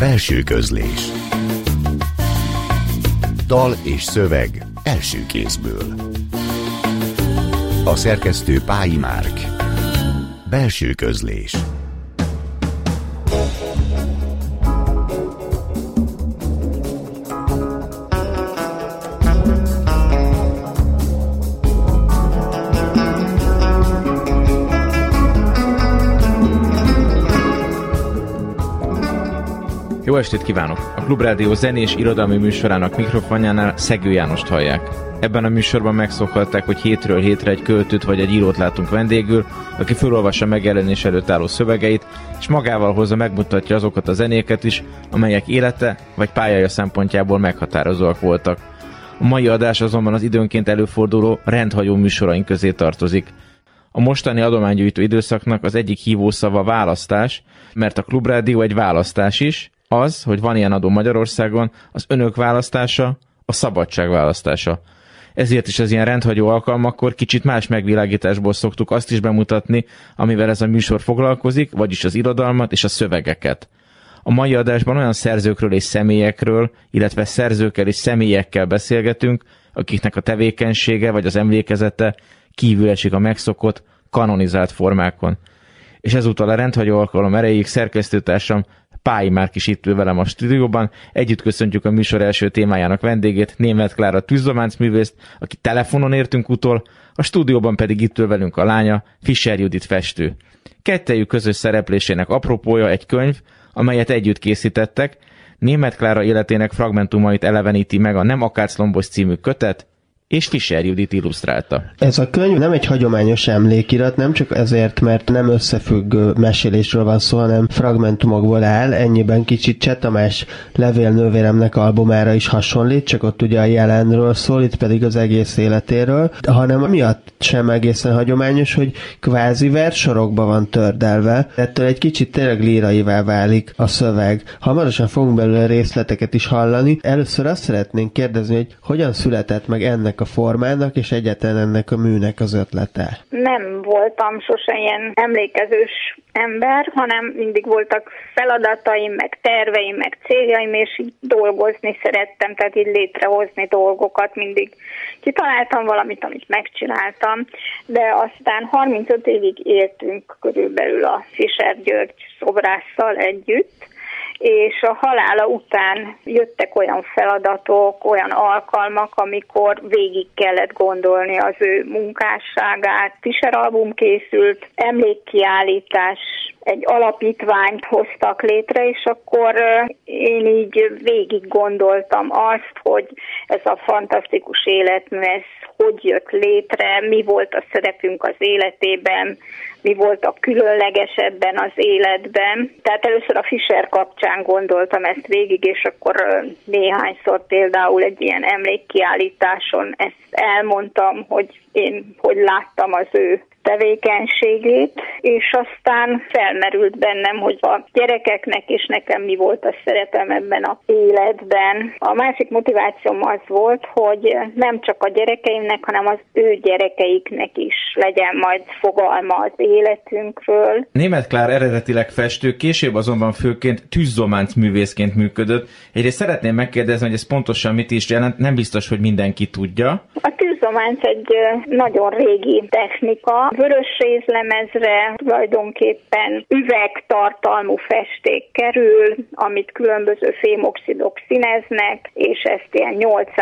Belső közlés. Dal és szöveg első kézből. A szerkesztő Pályi Márk. Belső közlés. Jó estét kívánok! A Klubrádió zenés irodalmi műsorának mikrofonjánál Szegő Jánost hallják. Ebben a műsorban megszokhatták, hogy hétről hétre egy költőt vagy egy írót látunk vendégül, aki felolvassa megjelenés előtt álló szövegeit, és magával hozza, megmutatja azokat a zenéket is, amelyek élete vagy pályája szempontjából meghatározóak voltak. A mai adás azonban az időnként előforduló rendhagyó műsoraink közé tartozik. A mostani adománygyűjtő időszaknak az egyik hívószava választás, mert a Klubrádió egy választás is. Az, hogy van ilyen adó Magyarországon, az önök választása, a szabadság választása. Ezért is az ilyen rendhagyó alkalmakkor kicsit más megvilágításból szoktuk azt is bemutatni, amivel ez a műsor foglalkozik, vagyis az irodalmat és a szövegeket. A mai adásban olyan szerzőkről és személyekről, illetve szerzőkkel és személyekkel beszélgetünk, akiknek a tevékenysége vagy az emlékezete kívül esik a megszokott, kanonizált formákon. És ezúttal a rendhagyó alkalom erejéig szerkesztőtársam Pályi Márk is itt ül velem a stúdióban. Együtt köszöntjük a műsor első témájának vendégét, Németh Klára tűzdománc művészt, aki telefonon értünk utol, a stúdióban pedig itt ül velünk a lánya, Fischer Judit festő. Kettejük közös szereplésének apropója egy könyv, amelyet együtt készítettek. Németh Klára életének fragmentumait eleveníti meg a Nem akáclombos című kötet, és Fischer Judit illusztrálta. Ez a könyv nem egy hagyományos emlékirat, nem csak ezért, mert nem összefüggő mesélésről van szó, hanem fragmentumokból áll, ennyiben kicsit Cseh Tamás Levél nővéremnek albumára is hasonlít, csak ott ugye a jelenről szól, itt pedig az egész életéről, hanem amiatt sem egészen hagyományos, hogy kvázi versorokba van tördelve, ettől egy kicsit tényleg líraivá válik a szöveg. Hamarosan fogunk belőle részleteket is hallani. Először azt szeretnénk kérdezni, hogy hogyan született meg ennek a formának, és egyetlen ennek a műnek az ötlete? Nem voltam sose ilyen emlékezős ember, hanem mindig voltak feladataim, meg terveim, meg céljaim, és így dolgozni szerettem, tehát így létrehozni dolgokat, mindig kitaláltam valamit, amit megcsináltam, de aztán 35 évig éltünk körülbelül a Fischer György szobrásszal együtt, és a halála után jöttek olyan feladatok, olyan alkalmak, amikor végig kellett gondolni az ő munkásságát. Fischer album készült, emlékkiállítás, egy alapítványt hoztak létre, és akkor én így végig gondoltam azt, hogy ez a fantasztikus életmű, ez hogy jött létre, mi volt a szerepünk az életében, mi volt a különleges ebben az életben. Tehát először a Fischer kapcsán gondoltam ezt végig, és akkor néhányszor például egy ilyen emlékkiállításon ezt elmondtam, hogy én hogy láttam az ő tevékenységét, és aztán felmerült bennem, hogy a gyerekeknek és nekem mi volt a szerepem ebben az életben. A másik motivációm az volt, hogy nem csak a gyerekeimnek, hanem az ő gyerekeiknek is legyen majd fogalma az életünkről. Németh Klára eredetileg festő, később azonban főként tűzdománc művészként működött. Egyrészt szeretném megkérdezni, hogy ez pontosan mit is jelent, nem biztos, hogy mindenki tudja. A tűzdománc egy nagyon régi technika, vörös rézlemezre tulajdonképpen üvegtartalmú festék kerül, amit különböző fémoxidok színeznek, és ezt ilyen 800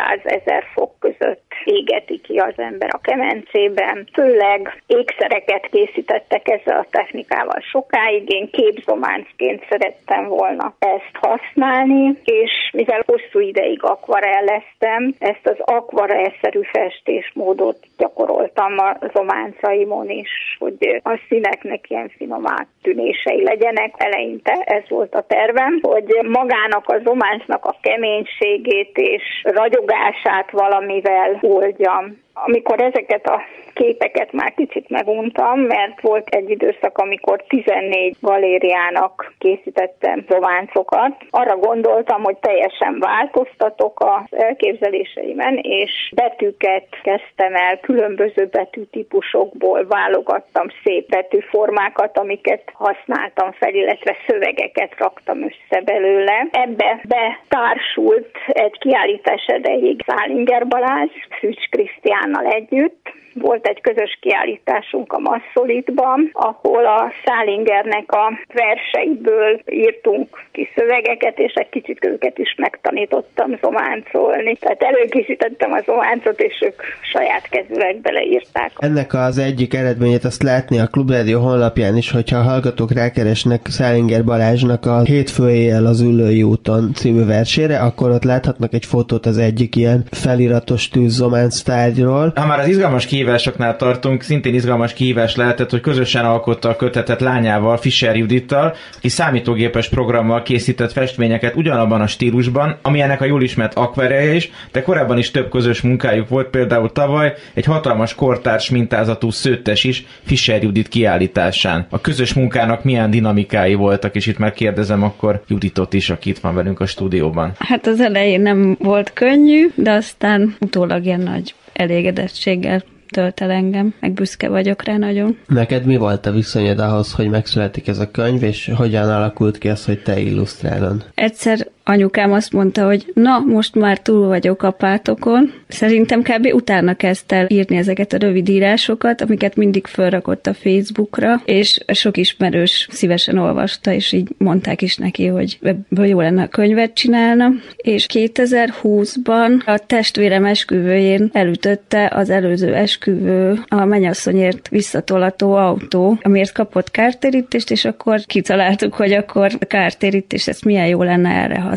000 fok között égeti ki az ember a kemencében. Főleg ékszereket készítettek ezzel a technikával sokáig, én képzománcként szerettem volna ezt használni, és mivel hosszú ideig akvarelleztem, ezt az akvarellszerű festésmódot gyakoroltam a zománcaimon is, hogy a színeknek ilyen finom áttűnései legyenek. Eleinte ez volt a tervem, hogy magának a zománcnak a keménységét és ragyogását valamivel oldjam Amikor ezeket a képeket már kicsit meguntam, mert volt egy időszak, amikor 14 galériának készítettem zováncokat. Arra gondoltam, hogy teljesen változtatok az elképzeléseimen, és betűket kezdtem el, különböző betűtípusokból válogattam szép betűformákat, amiket használtam fel, illetve szövegeket raktam össze belőle. Ebbe betársult egy kiállítás erejéig Szálinger Balázs, Szűcs Krisztián együtt. Volt egy közös kiállításunk a Massolidban, ahol a Szálingernek a verseiből írtunk ki szövegeket, és egy kicsit őket is megtanítottam zománcolni. Tehát előkészítettem a zománcot, és ők saját kezüleg beleírták. Ennek az egyik eredményét azt látni a Klubrádió honlapján is, hogyha hallgatók rákeresnek Szálinger Balázsnak a Hétfő éjjel az Üllői úton című versére, akkor ott láthatnak egy fotót az egyik ilyen feliratos tűzzománc tárgyról. Ha már az izgalmas kihívásoknál tartunk, szintén izgalmas kihívás lehetett, hogy közösen alkotta a kötetet lányával, Fischer Judittal, aki számítógépes programmal készített festményeket ugyanabban a stílusban, ami ennek a jól ismert akvarellje is, de korábban is több közös munkájuk volt, például tavaly egy hatalmas kortárs mintázatú szőttes is Fischer Judit kiállításán. A közös munkának milyen dinamikái voltak, és itt már kérdezem akkor Juditot is, aki itt van velünk a stúdióban. Hát az elején nem volt könnyű, de aztán utólag ilyen nagy elégedettséggel tölt el engem, meg büszke vagyok rá nagyon. Neked mi volt a viszonyod ahhoz, hogy megszületik ez a könyv, és hogyan alakult ki az, hogy te illusztrálod? Egyszer anyukám azt mondta, hogy na, most már túl vagyok apátokon. Szerintem kb. Utána kezdte el írni ezeket a rövid írásokat, amiket mindig felrakott a Facebookra, és sok ismerős szívesen olvasta, és így mondták is neki, hogy ebből jó lenne a könyvet csinálna. És 2020-ban a testvérem esküvőjén elütötte az előző esküvő a mennyasszonyért visszatolató autó, amiért kapott kártérítést, és akkor kitaláltuk, hogy akkor a kártérítés, ezt milyen jó lenne erre használni.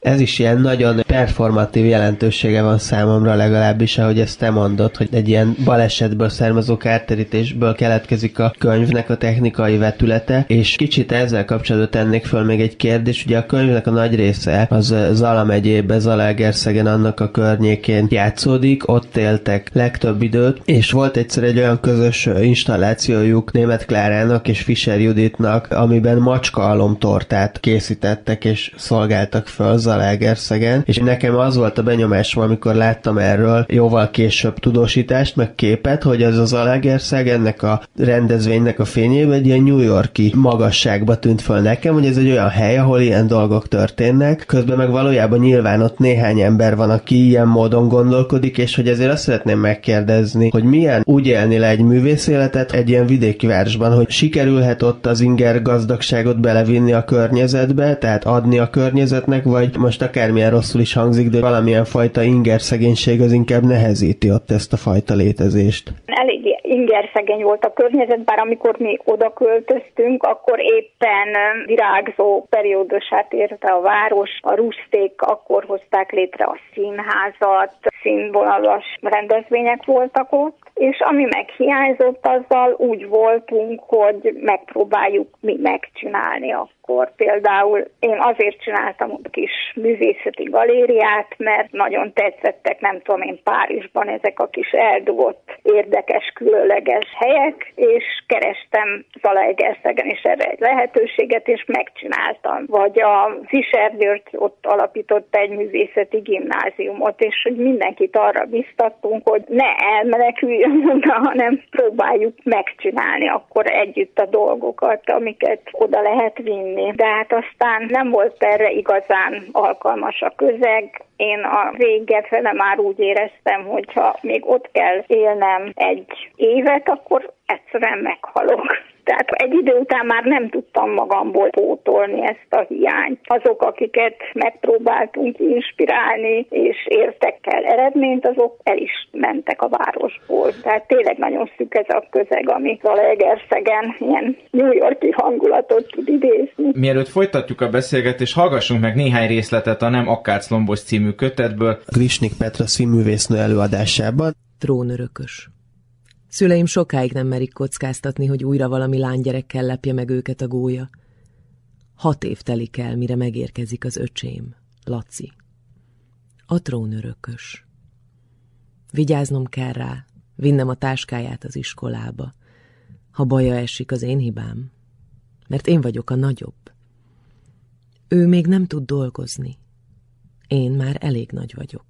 Ez is ilyen nagyon performatív jelentősége van számomra legalábbis, ahogy ezt te mondod, hogy egy ilyen balesetből származó kártérítésből keletkezik a könyvnek a technikai vetülete, és kicsit ezzel kapcsolatban tennék föl még egy kérdést. Ugye a könyvnek a nagy része az Zala megyébe, Zalaegerszegen, annak a környékén játszódik, ott éltek legtöbb időt, és volt egyszer egy olyan közös installációjuk Németh Klárának és Fischer Juditnak, amiben macskaalomtortát készítettek és szolgáltak föl Zalaegerszegen, és nekem az volt a benyomásom, amikor láttam erről jóval később tudósítást, meg képet, hogy ez a Zalaegerszeg ennek a rendezvénynek a fényében egy ilyen New York-i magasságba tűnt föl nekem, hogy ez egy olyan hely, ahol ilyen dolgok történnek, közben meg valójában nyilván ott néhány ember van, aki ilyen módon gondolkodik, és hogy ezért azt szeretném megkérdezni, hogy milyen úgy élni le egy művész életet egy ilyen vidéki városban, hogy sikerülhet ott az inger gazdagságot belevinni a környezetbe, tehát adni a környezetnek, vagy most akármilyen rosszul is hangzik, de valamilyen fajta ingerszegénység az inkább nehezíti ott ezt a fajta létezést. Eléggé ingerszegény volt a környezet, bár amikor mi oda költöztünk, akkor éppen virágzó periódusát érte a város, a rusték, akkor hozták létre a színházat, színvonalas rendezvények voltak ott, és ami meghiányzott, azzal úgy voltunk, hogy megpróbáljuk mi megcsinálni akkor. Például én azért csináltam a kis művészeti galériát, mert nagyon tetszettek, nem tudom én, Párizsban ezek a kis eldugott, érdekes, különleges helyek, és kerestem Zalaegerszegen is erre egy lehetőséget, és megcsináltam. Vagy a Fischer György ott alapított egy művészeti gimnáziumot, és hogy mindenkit arra biztattunk, hogy ne elmeneküljön, hanem próbáljuk megcsinálni akkor együtt a dolgokat, amiket oda lehet vinni. De hát aztán nem volt erre igazán alkalmas a közeg. Én a vége fele már úgy éreztem, hogy ha még ott kell élnem egy évet, akkor egyszerűen meghalok. Tehát egy idő után már nem tudtam magamból pótolni ezt a hiányt. Azok, akiket megpróbáltunk inspirálni, és értek el eredményt, azok el is mentek a városból. Tehát tényleg nagyon szűk ez a közeg, ami Zalaegerszegen ilyen New York-i hangulatot tud idézni. Mielőtt folytatjuk a beszélgetést, hallgassunk meg néhány részletet a Nem akáclombos című kötetből. Grisnik Petra színművésznő előadásában. Trónörökös. Szüleim sokáig nem merik kockáztatni, hogy újra valami lánygyerekkel lepje meg őket a gólya. 6 év telik el, mire megérkezik az öcsém, Laci. A trónörökös. Vigyáznom kell rá, vinnem a táskáját az iskolába. Ha baja esik, az én hibám, mert én vagyok a nagyobb. Ő még nem tud dolgozni. Én már elég nagy vagyok.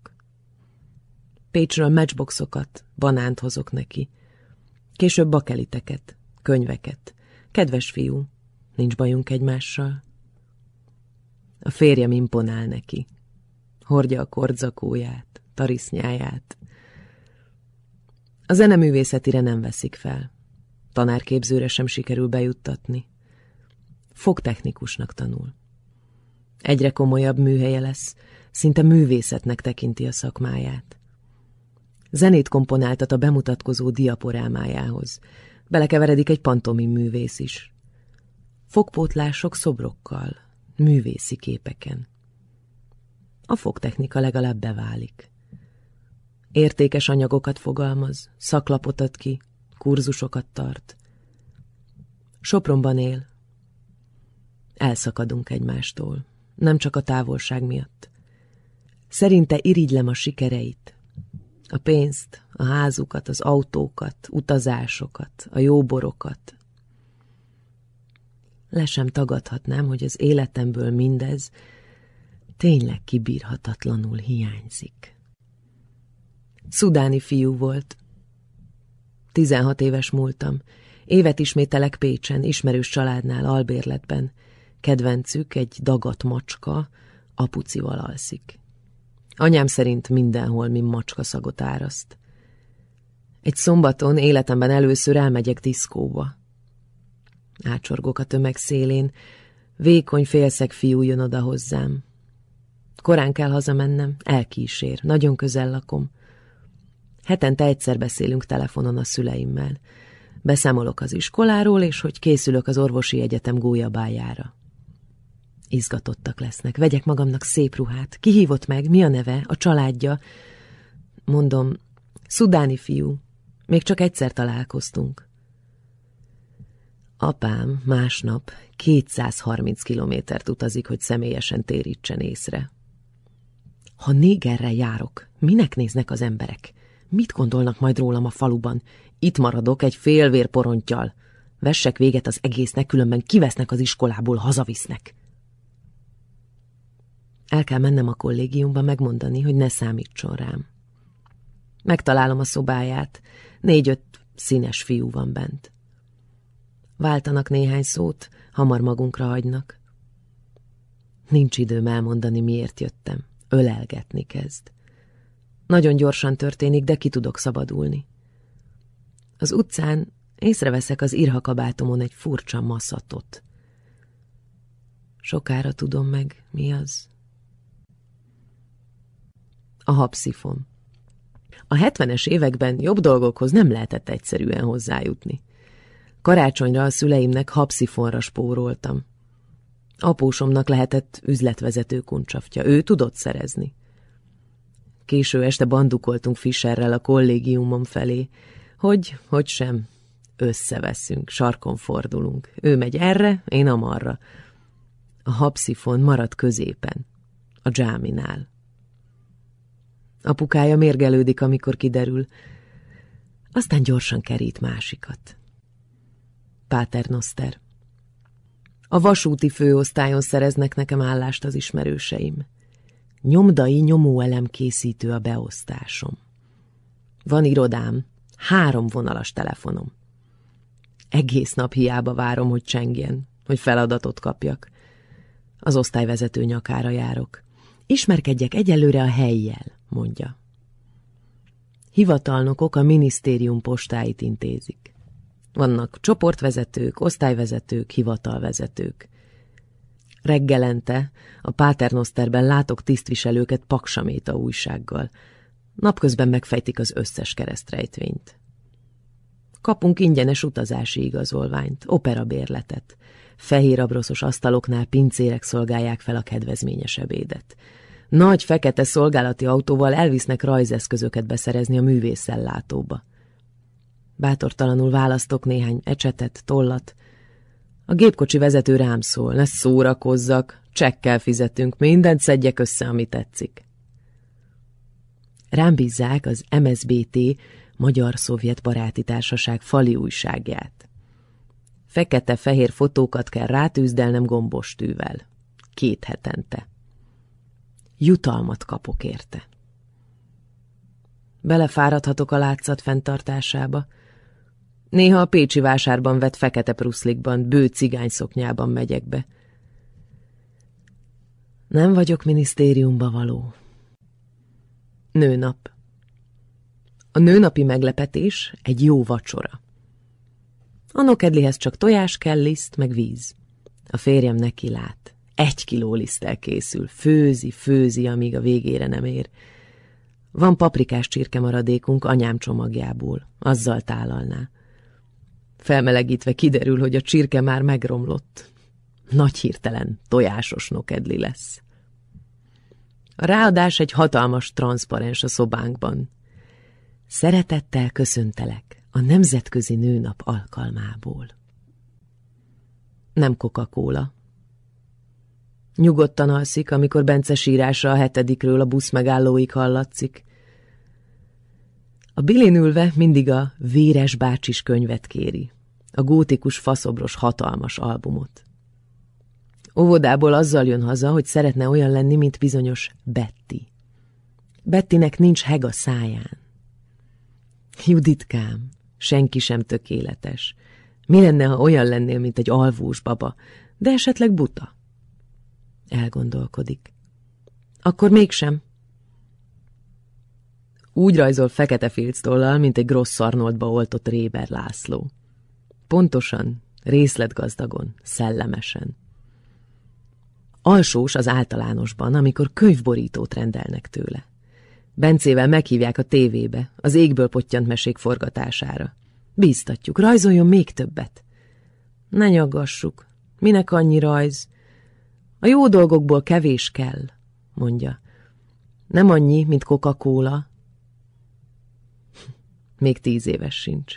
Pécsről matchboxokat, banánt hozok neki. Később bakeliteket, könyveket. Kedves fiú, nincs bajunk egymással. A férjem imponál neki. Hordja a kordzakóját, tarisznyáját. A zeneművészetire nem veszik fel. Tanárképzőre sem sikerül bejuttatni. Fogtechnikusnak tanul. Egyre komolyabb műhelye lesz, szinte művészetnek tekinti a szakmáját. Zenét komponáltat a bemutatkozó diaporámájához. Belekeveredik egy pantomim művész is. Fogpótlások szobrokkal, művészi képeken. A fogtechnika legalább beválik. Értékes anyagokat fogalmaz, szaklapot ad ki, kurzusokat tart. Sopronban él. Elszakadunk egymástól, nem csak a távolság miatt. Szerinte irigylem a sikereit. A pénzt, a házukat, az autókat, utazásokat, a jóborokat. Le sem tagadhatnám, hogy az életemből mindez tényleg kibírhatatlanul hiányzik. Szudáni fiú volt. 16 éves múltam. Évet ismételek Pécsen, ismerős családnál, albérletben. Kedvencük, egy dagadt macska, apucival alszik. Anyám szerint mindenhol, mint macska szagot áraszt. Egy szombaton életemben először elmegyek diszkóba. Átsorgok a tömeg szélén, vékony félszeg fiú jön oda hozzám. Korán kell hazamennem, elkísér, nagyon közel lakom. Hetente egyszer beszélünk telefonon a szüleimmel. Beszámolok az iskoláról, és hogy készülök az orvosi egyetem gólyabájára. Izgatottak lesznek. Vegyek magamnak szép ruhát. Ki hívott meg? Mi a neve? A családja? Mondom, szudáni fiú. Még csak egyszer találkoztunk. Apám másnap 230 kilométert utazik, hogy személyesen térítsen észre. Ha négerrel járok, minek néznek az emberek? Mit gondolnak majd rólam a faluban? Itt maradok egy félvérporonttyal. Vessek véget az egésznek, különben kivesznek az iskolából, hazavisznek. El kell mennem a kollégiumba megmondani, hogy ne számítson rám. Megtalálom a szobáját, 4-5 színes fiú van bent. Váltanak néhány szót, hamar magunkra hagynak. Nincs időm elmondani, miért jöttem. Ölelgetni kezd. Nagyon gyorsan történik, de ki tudok szabadulni. Az utcán észreveszek az irhakabátomon egy furcsa maszatot. Sokára tudom meg, mi az. A habszifon. A 70-es években jobb dolgokhoz nem lehetett egyszerűen hozzájutni. Karácsonyra a szüleimnek habszifonra spóroltam. Apósomnak lehetett üzletvezető kuncsaftja, ő tudott szerezni. Késő este bandukoltunk Fischerrel a kollégiumon felé, hogy sem, összeveszünk, sarkon fordulunk. Ő megy erre, én amarra. A habszifon marad középen, a dzsáminál. Apukája mérgelődik, amikor kiderül, aztán gyorsan kerít másikat. Paternoster. A vasúti főosztályon szereznek nekem állást az ismerőseim. Nyomdai nyomóelem készítő a beosztásom. Van irodám, 3 vonalas telefonom. Egész nap hiába várom, hogy csengjen, hogy feladatot kapjak. Az osztályvezető nyakára járok. Ismerkedjek egyelőre a helyjel, mondja. Hivatalnokok a minisztérium postáit intézik. Vannak csoportvezetők, osztályvezetők, hivatalvezetők. Reggelente a Paternosterben látok tisztviselőket Paksaméta újsággal. Napközben megfejtik az összes keresztrejtvényt. Kapunk ingyenes utazási igazolványt, operabérletet. Fehér abroszos asztaloknál pincérek szolgálják fel a kedvezményes ebédet. Nagy fekete szolgálati autóval elvisznek rajzeszközöket beszerezni a művészellátóba. Bátortalanul választok néhány ecsetet, tollat. A gépkocsi vezető rám szól, ne szórakozzak, csekkel fizetünk, mindent szedjek össze, ami tetszik. Rám bízzák az MSZBT, Magyar-Szovjet Baráti Társaság fali újságját. Fekete-fehér fotókat kell rátűzdelnem gombostűvel. 2 hetente. Jutalmat kapok érte. Belefáradhatok a látszat fenntartásába. Néha a pécsi vásárban vett fekete pruszlikban, bő cigányszoknyában megyek be. Nem vagyok minisztériumba való. Nőnap. A nőnapi meglepetés egy jó vacsora. A nokedlihez csak tojás kell, liszt, meg víz. A férjem neki lát. 1 kiló liszttel készül. Főzi, amíg a végére nem ér. Van paprikás csirkemaradékunk anyám csomagjából. Azzal tálalná. Felmelegítve kiderül, hogy a csirke már megromlott. Nagy hirtelen tojásos nokedli lesz. A ráadás egy hatalmas transzparens a szobánkban. Szeretettel köszöntelek a Nemzetközi Nőnap alkalmából. Nem Coca-Cola. Nyugodtan alszik, amikor Bence sírása a 7. a buszmegállóig hallatszik. A bilin ülve mindig a Véres bácsis könyvet kéri, a gótikus faszobros hatalmas albumot. Óvodából azzal jön haza, hogy szeretne olyan lenni, mint bizonyos Betty. Bettinek nincs heg a száján. Juditkám, senki sem tökéletes. Mi lenne, ha olyan lennél, mint egy alvós baba, de esetleg buta? Elgondolkodik. Akkor mégsem. Úgy rajzol fekete filctollal, mint egy Gross Arnoldba oltott Réber László. Pontosan, részletgazdagon, szellemesen. Alsós az általánosban, amikor könyvborítót rendelnek tőle. Bencével meghívják a tévébe, az Égből pottyant mesék forgatására. Bíztatjuk, rajzoljon még többet. Ne nyaggassuk, minek annyi rajz? A jó dolgokból kevés kell, mondja. Nem annyi, mint Coca-Cola. Még 10 éves sincs.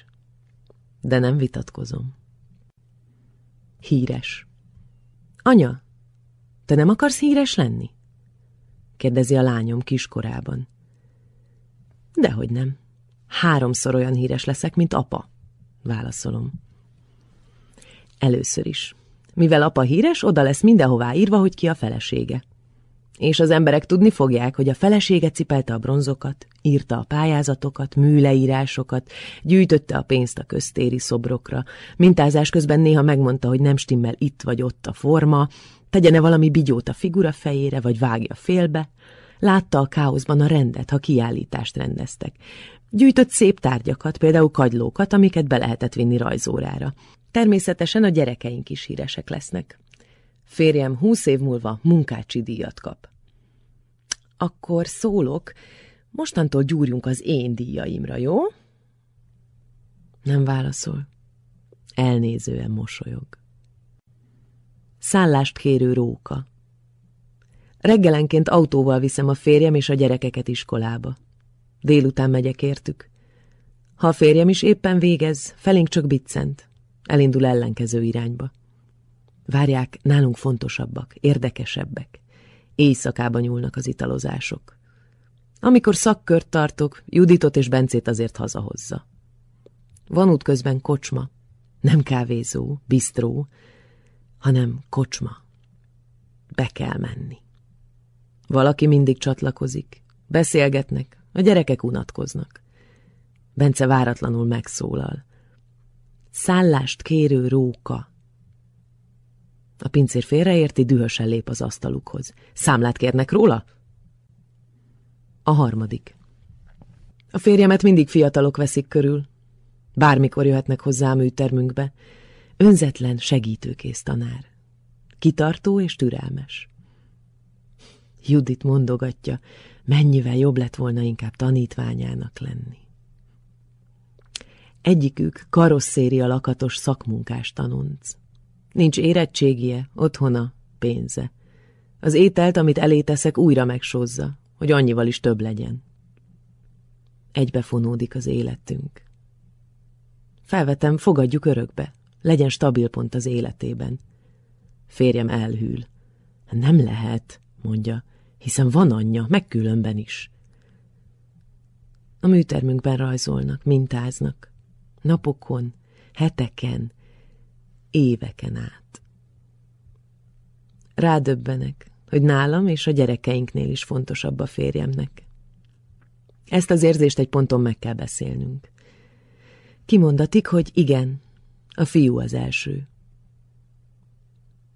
De nem vitatkozom. Híres. Anya, te nem akarsz híres lenni? Kérdezi a lányom kiskorában. Dehogy nem. 3-szor olyan híres leszek, mint apa, válaszolom. Először is. Mivel apa híres, oda lesz mindenhová írva, hogy ki a felesége. És az emberek tudni fogják, hogy a felesége cipelte a bronzokat, írta a pályázatokat, műleírásokat, gyűjtötte a pénzt a köztéri szobrokra, mintázás közben néha megmondta, hogy nem stimmel itt vagy ott a forma, tegyene valami bigyót a figura fejére, vagy vágja félbe. Látta a káoszban a rendet, ha kiállítást rendeztek. Gyűjtött szép tárgyakat, például kagylókat, amiket be lehetett vinni rajzórára. Természetesen a gyerekeink is híresek lesznek. Férjem 20 év múlva munkácsi díjat kap. Akkor szólok, mostantól gyúrjunk az én díjaimra, jó? Nem válaszol. Elnézően mosolyog. Szállást kérő róka. Reggelenként autóval viszem a férjem és a gyerekeket iskolába. Délután megyek értük. Ha a férjem is éppen végez, felénk csak biccent. Elindul ellenkező irányba. Várják, nálunk fontosabbak, érdekesebbek. Éjszakába nyúlnak az italozások. Amikor szakkört tartok, Juditot és Bencét azért hazahozza. Van útközben kocsma. Nem kávézó, bisztró, hanem kocsma. Be kell menni. Valaki mindig csatlakozik. Beszélgetnek, a gyerekek unatkoznak. Bence váratlanul megszólal. Szállást kérő róka. A pincér félreérti, dühösen lép az asztalukhoz. Számlát kérnek róla? A 3. A férjemet mindig fiatalok veszik körül. Bármikor jöhetnek hozzá a műtermünkbe. Önzetlen, segítőkész tanár. Kitartó és türelmes. Judit mondogatja, mennyivel jobb lett volna inkább tanítványának lenni. Egyikük karosszéria lakatos szakmunkás tanonc. Nincs érettségie, otthona, pénze. Az ételt, amit elé teszek, újra megsózza, hogy annyival is több legyen. Egybefonódik az életünk. Felvetem, fogadjuk örökbe, legyen stabil pont az életében. Férjem elhűl. Nem lehet, mondja, hiszen van anyja, meg különben is. A műtermünkben rajzolnak, mintáznak. Napokon, heteken, éveken át. Rádöbbenek, hogy nálam és a gyerekeinknél is fontosabb a férjemnek. Ezt az érzést egy ponton meg kell beszélnünk. Kimondatik, hogy igen, a fiú az első.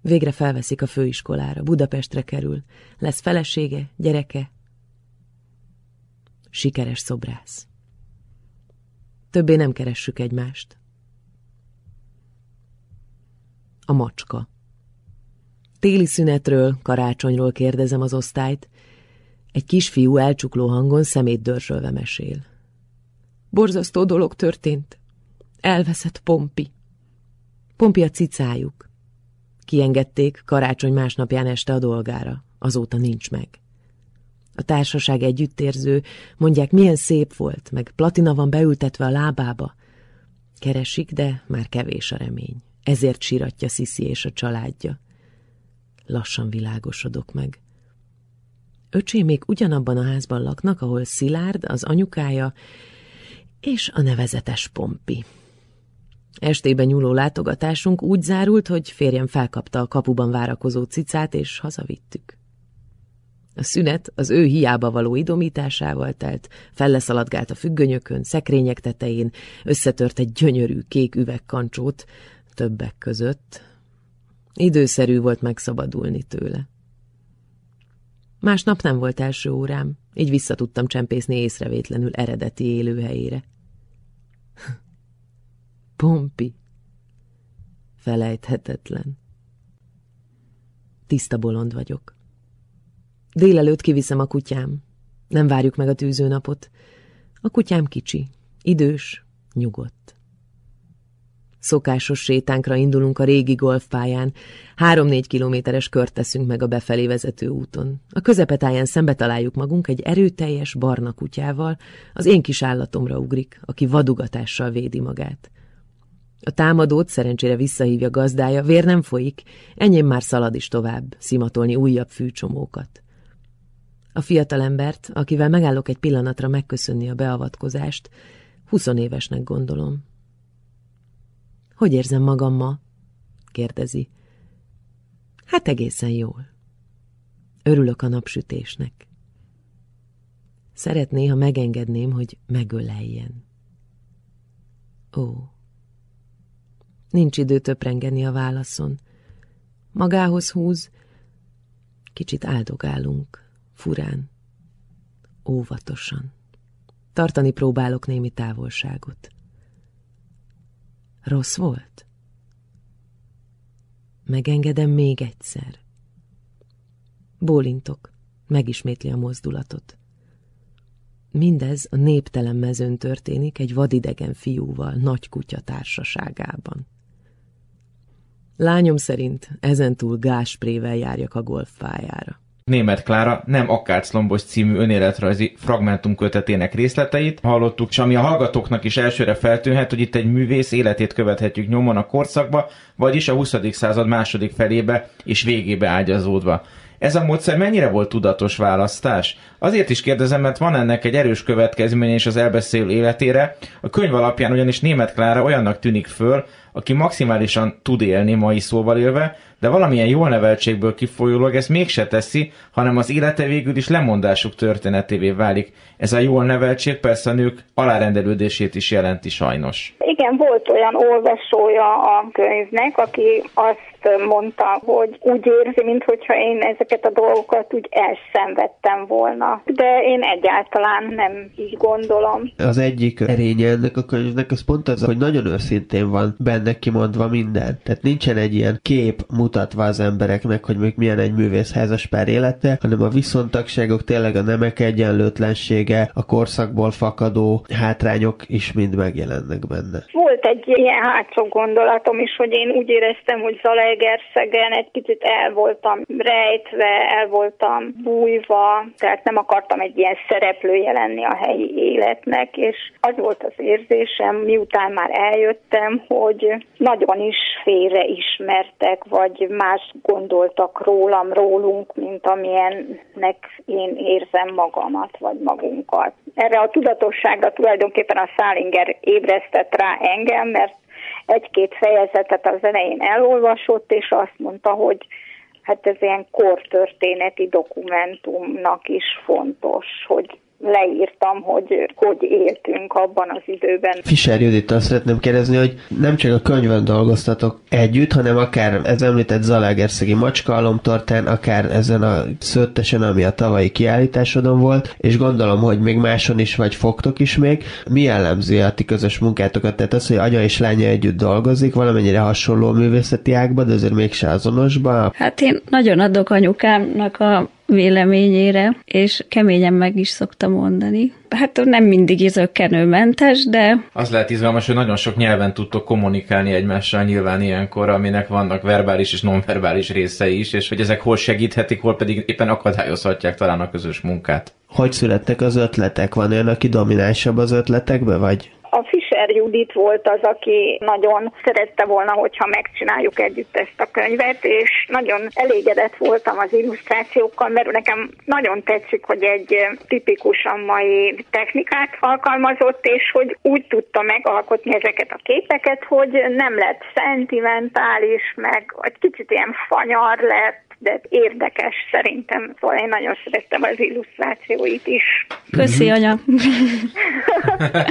Végre felveszik a főiskolára, Budapestre kerül, lesz felesége, gyereke. Sikeres szobrász. Többé nem keressük egymást. A macska. Téli szünetről, karácsonyról kérdezem az osztályt. Egy kisfiú elcsukló hangon szemét dörzsölve mesél. Borzasztó dolog történt. Elveszett Pompi. Pompi a cicájuk. Kiengedték karácsony másnapján este a dolgára. Azóta nincs meg. A társaság együttérző, mondják, milyen szép volt, meg platina van beültetve a lábába. Keresik, de már kevés a remény. Ezért síratja Sziszi és a családja. Lassan világosodok meg. Öcsémék ugyanabban a házban laknak, ahol Szilárd, az anyukája és a nevezetes Pompi. Estében nyúló látogatásunk úgy zárult, hogy férjem felkapta a kapuban várakozó cicát, és hazavittük. A szünet az ő hiába való idomításával telt, felleszaladgált a függönyökön, szekrények tetején, összetört egy gyönyörű kék üvegkancsót többek között. Időszerű volt megszabadulni tőle. Másnap nem volt első órám, így vissza tudtam csempészni észrevétlenül eredeti élőhelyére. Pompi. Felejthetetlen. Tiszta bolond vagyok. Délelőtt kiviszem a kutyám. Nem várjuk meg a tűzőnapot. A kutyám kicsi, idős, nyugodt. Szokásos sétánkra indulunk a régi golfpályán. 3-4 kilométeres kört teszünk meg a befelé vezető úton. A közepetáján szembe találjuk magunk egy erőteljes barna kutyával, az én kis állatomra ugrik, aki vadugatással védi magát. A támadót szerencsére visszahívja gazdája, vér nem folyik, enyém már szalad is tovább, szimatolni újabb fűcsomókat. A fiatalembert, akivel megállok egy pillanatra megköszönni a beavatkozást, 20 évesnek gondolom. Hogy érzem magam ma? kérdezi. Hát egészen jól. Örülök a napsütésnek. Szeretné, ha megengedném, hogy megöleljen. Ó. Nincs idő töprengeni a válaszon. Magához húz. Kicsit áldogálunk. Furán. Óvatosan. Tartani próbálok némi távolságot. Rossz volt? Megengedem még egyszer. Bólintok, megismétli a mozdulatot. Mindez a néptelen mezőn történik egy vadidegen fiúval, nagy kutya társaságában. Lányom szerint ezentúl gásprével járjak a golfpályára. Németh Klára Nem akárclombos című önéletrajzi fragmentumkötetének részleteit hallottuk, és ami a hallgatóknak is elsőre feltűnhet, hogy itt egy művész életét követhetjük nyomon a korszakba, vagyis a 20. század második felébe és végébe ágyazódva. Ez a módszer mennyire volt tudatos választás? Azért is kérdezem, mert van ennek egy erős következménye is az elbeszélő életére. A könyv alapján ugyanis Németh Klára olyannak tűnik föl, aki maximálisan tud élni, mai szóval élve, de valamilyen jól neveltségből kifolyólag ezt mégse teszi, hanem az élete végül is lemondásuk történetévé válik. Ez a jól neveltség persze a nők alárendelődését is jelenti sajnos. Igen, volt olyan olvasója a könyvnek, aki azt mondta, hogy úgy érzi, minthogyha én ezeket a dolgokat úgy elszenvedtem volna. De én egyáltalán nem így gondolom. Az egyik erénye ennek a könyvnek az pont az, hogy nagyon őszintén van benne kimondva minden. Tehát nincsen egy ilyen kép mutatva az embereknek, hogy még milyen egy művész házaspár élete, hanem a viszontagságok, tényleg a nemek egyenlőtlensége, a korszakból fakadó hátrányok is mind megjelennek benne. Volt egy ilyen hátsó gondolatom is, hogy én úgy éreztem, hogy Zalaegerszegen egy kicsit el voltam rejtve, el voltam bújva, tehát nem akartam egy ilyen szereplője lenni a helyi életnek, és az volt az érzésem, miután már eljöttem, hogy nagyon is félreismertek, vagy hogy más gondoltak rólam, rólunk, mint amilyennek én érzem magamat, vagy magunkat. Erre a tudatosságra tulajdonképpen a Szálinger ébresztett rá engem, mert egy-két fejezetet az elején elolvasott, és azt mondta, hogy hát ez ilyen kortörténeti dokumentumnak is fontos, hogy leírtam, hogy éltünk abban az időben. Fischer Judit, azt szeretném kérdezni, hogy nem csak a könyvön dolgoztatok együtt, hanem akár ez említett zalaegerszegi macskaalomtortán, akár ezen a szőttesen, ami a tavalyi kiállításodon volt, és gondolom, hogy még máson is, vagy fogtok is még. Mi jellemzi a ti közös munkátokat? Tehát az, hogy anya és lánya együtt dolgozik, valamennyire hasonló művészeti ágban, de azért mégse azonosban? Hát én nagyon adok anyukámnak a véleményére, és keményen meg is szokta mondani. Hát nem mindig izökkenőmentes, de... Az lehet izgalmas, hogy nagyon sok nyelven tudtok kommunikálni egymással nyilván ilyenkor, aminek vannak verbális és nonverbális részei is, és hogy ezek hol segíthetik, hol pedig éppen akadályozhatják talán a közös munkát. Hogy születtek az ötletek? Van olyan, aki dominánsabb az ötletekbe, vagy... A Fischer Judit volt az, aki nagyon szerette volna, hogyha megcsináljuk együtt ezt a könyvet, és nagyon elégedett voltam az illusztrációkkal, mert nekem nagyon tetszik, hogy egy tipikusan mai technikát alkalmazott, és hogy úgy tudta megalkotni ezeket a képeket, hogy nem lett szentimentális, meg egy kicsit ilyen fanyar lett, de érdekes szerintem, szóval én nagyon szerettem az illusztrációit is. Köszi, anya!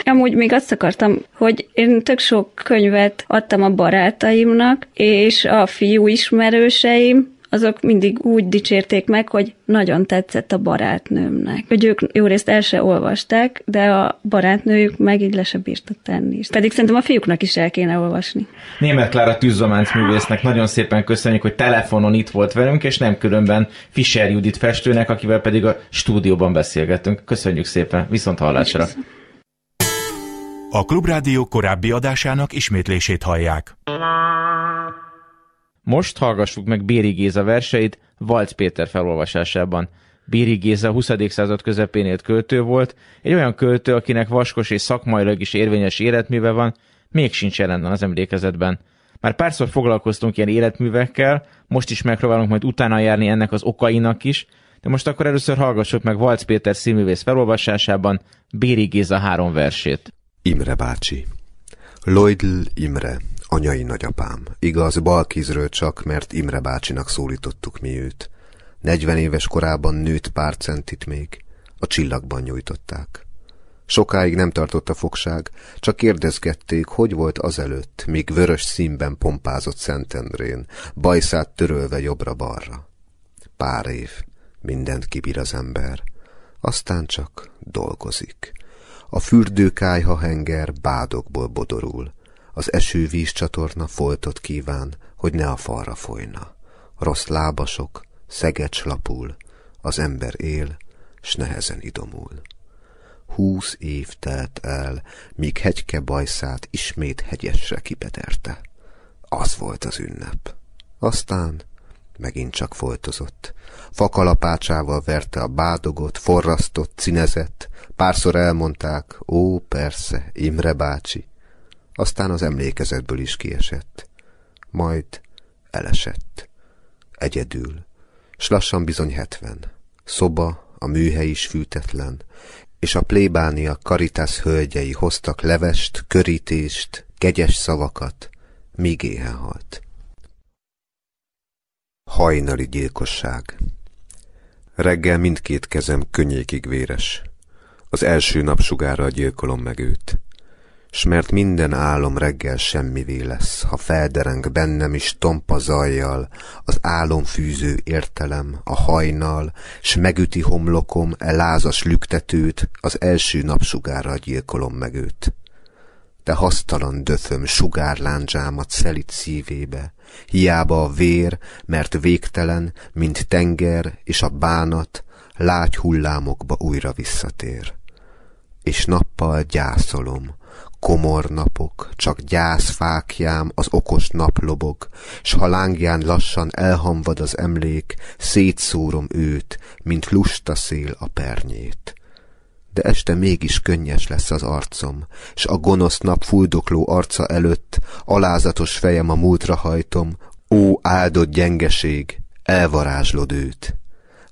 Amúgy még azt akartam, hogy én tök sok könyvet adtam a barátaimnak, és a fiú ismerőseim, azok mindig úgy dicsérték meg, hogy nagyon tetszett a barátnőmnek. Hogy ők jó részt el se olvasták, de a barátnőjük meg így le se bírta tenni. Pedig szerintem a fiúknak is el kéne olvasni. Németh Klára tűzzománc művésznek nagyon szépen köszönjük, hogy telefonon itt volt velünk, és nem különben Fischer Judit festőnek, akivel pedig a stúdióban beszélgettünk. Köszönjük szépen, viszont hallásra! Köszönöm. A Klubrádió korábbi adásának ismétlését hallják. Most hallgassuk meg Béri Géza verseit Valcz Péter felolvasásában. Béri Géza 20. század közepén élt költő volt, egy olyan költő, akinek vaskos és szakmailag is érvényes életműve van, még sincs jelen az emlékezetben. Már párszor foglalkoztunk ilyen életművekkel, most is megpróbálunk majd utána járni ennek az okainak is, de most akkor először hallgassuk meg Valcz Péter színművész felolvasásában Béri Géza 3 versét. Imre bácsi. Lojdl Imre. Anyai nagyapám. Igaz, balkézről csak, mert Imre bácsinak szólítottuk mi őt. 40 éves korában nőtt pár centit még. A csillagban nyújtották. Sokáig nem tartott a fogság, csak kérdezgették, hogy volt azelőtt, míg vörös színben pompázott Szentendrén, bajszát törölve jobbra-balra. Pár év, mindent kibír az ember. Aztán csak dolgozik. A fürdőkályha henger bádokból bodorul. Az esővízcsatorna foltot kíván, hogy ne a falra folyna. Rossz lábasok, szegecs lapul, az ember él, s nehezen idomul. 20 év telt el, míg hegyke bajszát ismét hegyesre kipederte. Az volt az ünnep. Aztán megint csak foltozott. Fakalapácsával verte a bádogot, forrasztott, cinezett. Párszor elmondták, ó, persze, Imre bácsi. Aztán az emlékezetből is kiesett. Majd elesett. Egyedül. S lassan bizony 70. Szoba, a műhely is fűtetlen, és a plébánia karitász hölgyei hoztak levest, körítést, kegyes szavakat, míg éhen halt. Hajnali gyilkosság. Reggel mindkét kezem könnyékig véres. Az első napsugárral gyilkolom meg őt. S mert minden álom reggel semmivé lesz, ha feldereng bennem is tompa zajjal, az álom fűző értelem, a hajnal, s megüti homlokom e lázas lüktetőt, az első napsugárral gyilkolom meg őt. De hasztalan döföm sugárlándzsámat szelít szívébe, hiába a vér, mert végtelen, mint tenger, és a bánat lágy hullámokba újra visszatér. És nappal gyászolom, komor napok, csak gyászfákjám, az okos nap lobog, s ha lángján lassan elhamvad az emlék, szétszórom őt, mint lusta szél a pernyét. De este mégis könnyes lesz az arcom, s a gonosz nap fuldokló arca előtt, alázatos fejem a múltra hajtom, Ó, áldott gyengeség, elvarázslod őt!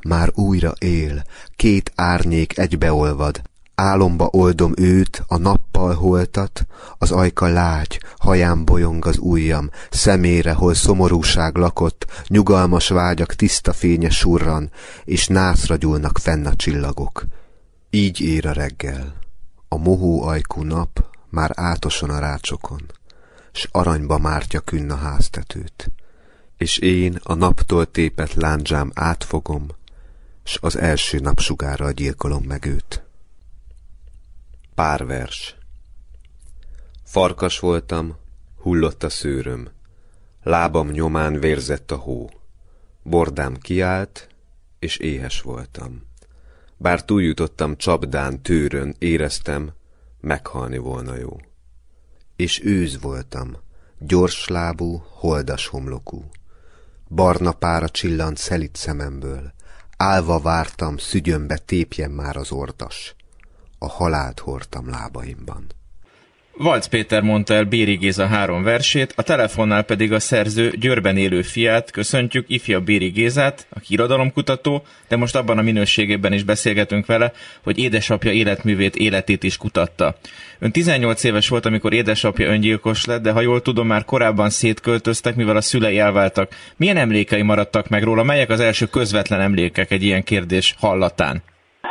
Már újra él, két árnyék egybeolvad, álomba oldom őt, a nappal holtat, az ajka lágy, haján bolyong az ujjam, szemére, hol szomorúság lakott, nyugalmas vágyak tiszta fénye surran, és nászra gyúlnak fenn a csillagok. Így ér a reggel, a mohó ajkú nap már átoson a rácsokon, s aranyba mártja künn a háztetőt, és én a naptól tépett lándzsám átfogom, s az első napsugárral gyilkolom meg őt. Párvers. Farkas voltam, hullott a szőröm, lábam nyomán vérzett a hó, bordám kiállt, és éhes voltam. Bár túljutottam csapdán, tőrön, éreztem, meghalni volna jó. És őz voltam, gyorslábú, holdas homlokú. Barna pára csillant szelit szememből, álva vártam, szügyömbe tépjen már az ordas. A halált hordtam lábaimban. Valcz Péter mondta el Béri Géza 3 versét, a telefonnál pedig a szerző Győrben élő fiát köszöntjük, ifjabb Béri Gézát, aki irodalomkutató, de most abban a minőségében is beszélgetünk vele, hogy édesapja életművét, életét is kutatta. Ön 18 éves volt, amikor édesapja öngyilkos lett, de ha jól tudom, már korábban szétköltöztek, mivel a szülei elváltak. Milyen emlékei maradtak meg róla? Melyek az első közvetlen emlékek egy ilyen kérdés hallatán?